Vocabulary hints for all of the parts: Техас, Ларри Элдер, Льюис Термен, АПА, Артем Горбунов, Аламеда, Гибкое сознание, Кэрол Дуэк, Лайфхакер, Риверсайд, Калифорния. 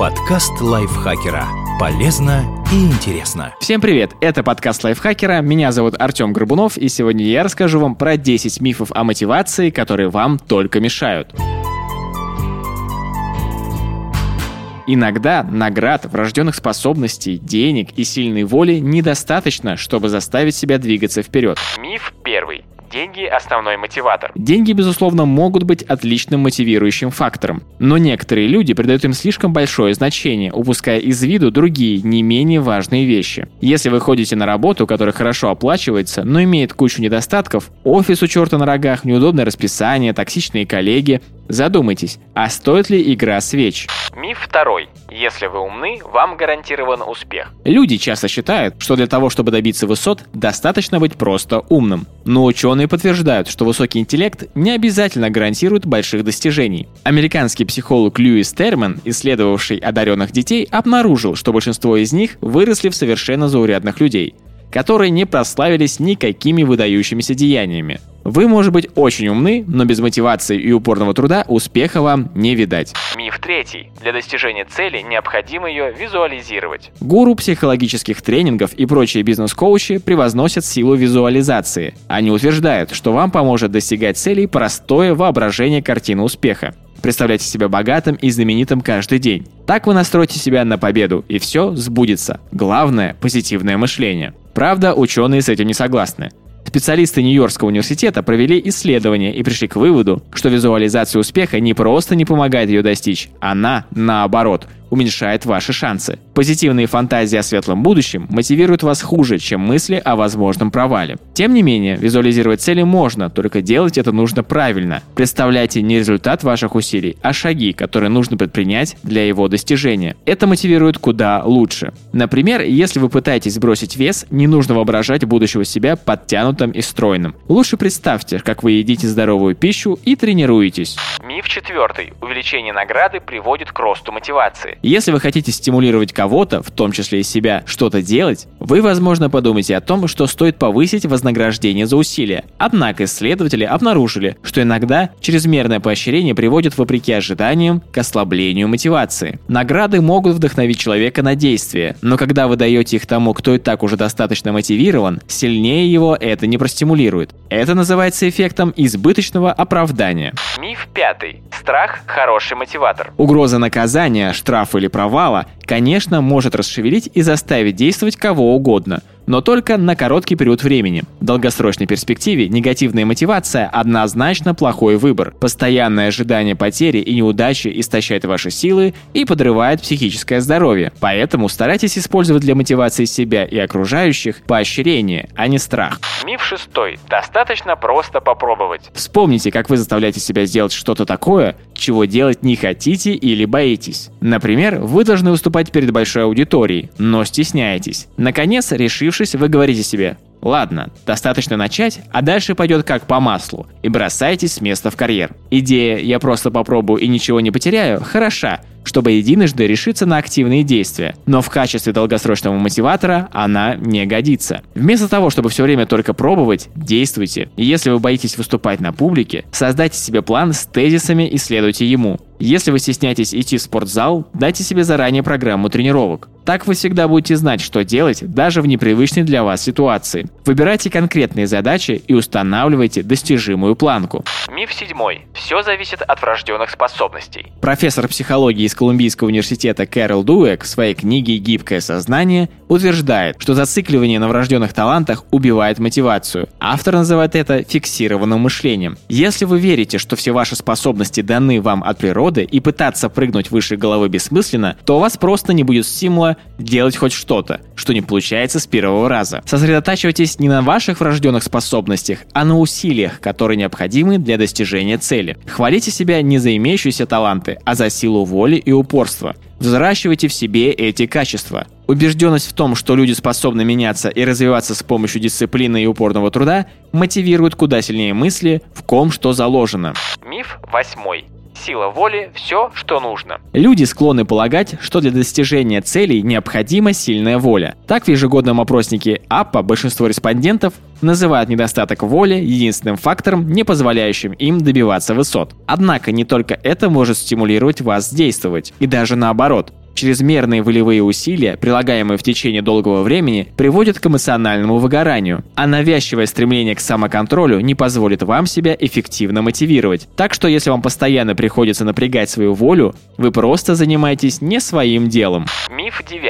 Подкаст лайфхакера. Полезно и интересно. Всем привет, это подкаст лайфхакера. Меня зовут Артем Горбунов, и сегодня я расскажу вам про 10 мифов о мотивации, которые вам только мешают. Иногда наград, врожденных способностей, денег и сильной воли недостаточно, чтобы заставить себя двигаться вперед. Миф первый. Деньги – основной мотиватор. Деньги, безусловно, могут быть отличным мотивирующим фактором, но некоторые люди придают им слишком большое значение, упуская из виду другие, не менее важные вещи. Если вы ходите на работу, которая хорошо оплачивается, но имеет кучу недостатков, офис у черта на рогах, неудобное расписание, токсичные коллеги, задумайтесь, а стоит ли игра свеч? Миф второй. Если вы умны, вам гарантирован успех. Люди часто считают, что для того, чтобы добиться высот, достаточно быть просто умным. Но ученые подтверждают, что высокий интеллект не обязательно гарантирует больших достижений. Американский психолог Льюис Термен, исследовавший одаренных детей, обнаружил, что большинство из них выросли в совершенно заурядных людей, которые не прославились никакими выдающимися деяниями. Вы, может быть, очень умны, но без мотивации и упорного труда успеха вам не видать. Миф третий. Для достижения цели необходимо ее визуализировать. Гуру психологических тренингов и прочие бизнес-коучи превозносят силу визуализации. Они утверждают, что вам поможет достигать целей простое воображение картины успеха. Представляйте себя богатым и знаменитым каждый день. Так вы настроите себя на победу, и все сбудется. Главное – позитивное мышление. Правда, ученые с этим не согласны. Специалисты Нью-Йоркского университета провели исследование и пришли к выводу, что визуализация успеха не просто не помогает ее достичь, она, наоборот, уменьшает ваши шансы. Позитивные фантазии о светлом будущем мотивируют вас хуже, чем мысли о возможном провале. Тем не менее, визуализировать цели можно, только делать это нужно правильно. Представляйте не результат ваших усилий, а шаги, которые нужно предпринять для его достижения. Это мотивирует куда лучше. Например, если вы пытаетесь сбросить вес, не нужно воображать будущего себя подтянутым и стройным. Лучше представьте, как вы едите здоровую пищу и тренируетесь. Миф четвертый. Увеличение награды приводит к росту мотивации. Если вы хотите стимулировать кого-то, в том числе и себя, что-то делать, вы, возможно, подумаете о том, что стоит повысить вознаграждение за усилия. Однако исследователи обнаружили, что иногда чрезмерное поощрение приводит, вопреки ожиданиям, к ослаблению мотивации. Награды могут вдохновить человека на действие, но когда вы даете их тому, кто и так уже достаточно мотивирован, сильнее его это не простимулирует. Это называется эффектом избыточного оправдания. Миф пятый. Страх – хороший мотиватор. Угроза наказания, штрафа или провала, конечно, может расшевелить и заставить действовать кого угодно, но только на короткий период времени. В долгосрочной перспективе негативная мотивация – однозначно плохой выбор. Постоянное ожидание потери и неудачи истощает ваши силы и подрывает психическое здоровье. Поэтому старайтесь использовать для мотивации себя и окружающих поощрение, а не страх. Миф шестой. Достаточно просто попробовать. Вспомните, как вы заставляете себя сделать что-то такое, чего делать не хотите или боитесь. Например, вы должны выступать перед большой аудиторией, но стесняетесь. Наконец, решившись, вы говорите себе: «Ладно, достаточно начать, а дальше пойдет как по маслу», и бросаетесь с места в карьер. Идея «я просто попробую и ничего не потеряю» хороша, чтобы единожды решиться на активные действия, но в качестве долгосрочного мотиватора она не годится. Вместо того, чтобы все время только пробовать, действуйте. Если вы боитесь выступать на публике, создайте себе план с тезисами и следуйте ему. Если вы стесняетесь идти в спортзал, дайте себе заранее программу тренировок. Так вы всегда будете знать, что делать, даже в непривычной для вас ситуации. Выбирайте конкретные задачи и устанавливайте достижимую планку. Миф седьмой. Все зависит от врожденных способностей. Профессор психологии из Колумбийского университета Кэрол Дуэк в своей книге «Гибкое сознание» утверждает, что зацикливание на врожденных талантах убивает мотивацию. Автор называет это фиксированным мышлением. Если вы верите, что все ваши способности даны вам от природы и пытаться прыгнуть выше головы бессмысленно, то у вас просто не будет стимула делать хоть что-то, что не получается с первого раза. Сосредотачивайтесь не на ваших врожденных способностях, а на усилиях, которые необходимы для достижения цели. Хвалите себя не за имеющиеся таланты, а за силу воли и упорства. Взращивайте в себе эти качества. Убежденность в том, что люди способны меняться и развиваться с помощью дисциплины и упорного труда, мотивирует куда сильнее мысли, в ком что заложено. Миф восьмой. Сила воли – все, что нужно. Люди склонны полагать, что для достижения целей необходима сильная воля. Так, в ежегодном опроснике АПА большинство респондентов называют недостаток воли единственным фактором, не позволяющим им добиваться высот. Однако не только это может стимулировать вас действовать, и даже наоборот. чрезмерные волевые усилия, прилагаемые в течение долгого времени, приводят к эмоциональному выгоранию, а навязчивое стремление к самоконтролю не позволит вам себя эффективно мотивировать. Так что если вам постоянно приходится напрягать свою волю, вы просто занимаетесь не своим делом. Миф 9.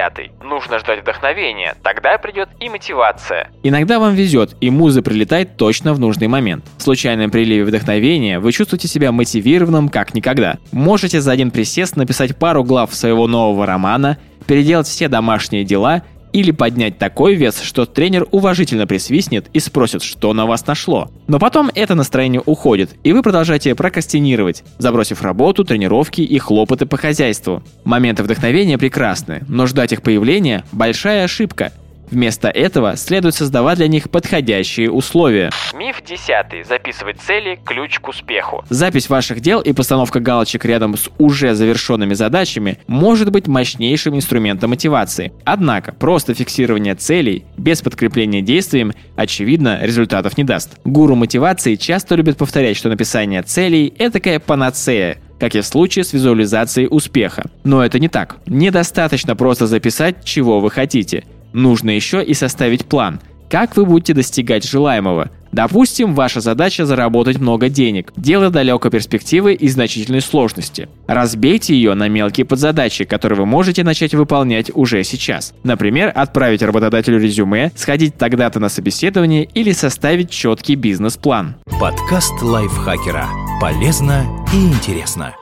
Нужно ждать вдохновения, тогда придет и мотивация. Иногда вам везет, и муза прилетает точно в нужный момент. В случайном приливе вдохновения вы чувствуете себя мотивированным как никогда. Можете за один присест написать пару глав своего нового романа, переделать все домашние дела или поднять такой вес, что тренер уважительно присвистнет и спросит, что на вас нашло. Но потом это настроение уходит, и вы продолжаете прокрастинировать, забросив работу, тренировки и хлопоты по хозяйству. Моменты вдохновения прекрасны, но ждать их появления – большая ошибка. Вместо этого следует создавать для них подходящие условия. Миф 10. Записывать цели – ключ к успеху. Запись ваших дел и постановка галочек рядом с уже завершенными задачами может быть мощнейшим инструментом мотивации. Однако, просто фиксирование целей без подкрепления действием, очевидно, результатов не даст. Гуру мотивации часто любят повторять, что написание целей – этакая панацея, как и в случае с визуализацией успеха. Но это не так. Недостаточно просто записать, чего вы хотите. Нужно еще и составить план, как вы будете достигать желаемого. Допустим, ваша задача заработать много денег. Дело далеко перспективы и значительной сложности. Разбейте ее на мелкие подзадачи, которые вы можете начать выполнять уже сейчас. Например, отправить работодателю резюме, сходить тогда-то на собеседование или составить четкий бизнес-план. Подкаст лайфхакера. Полезно и интересно.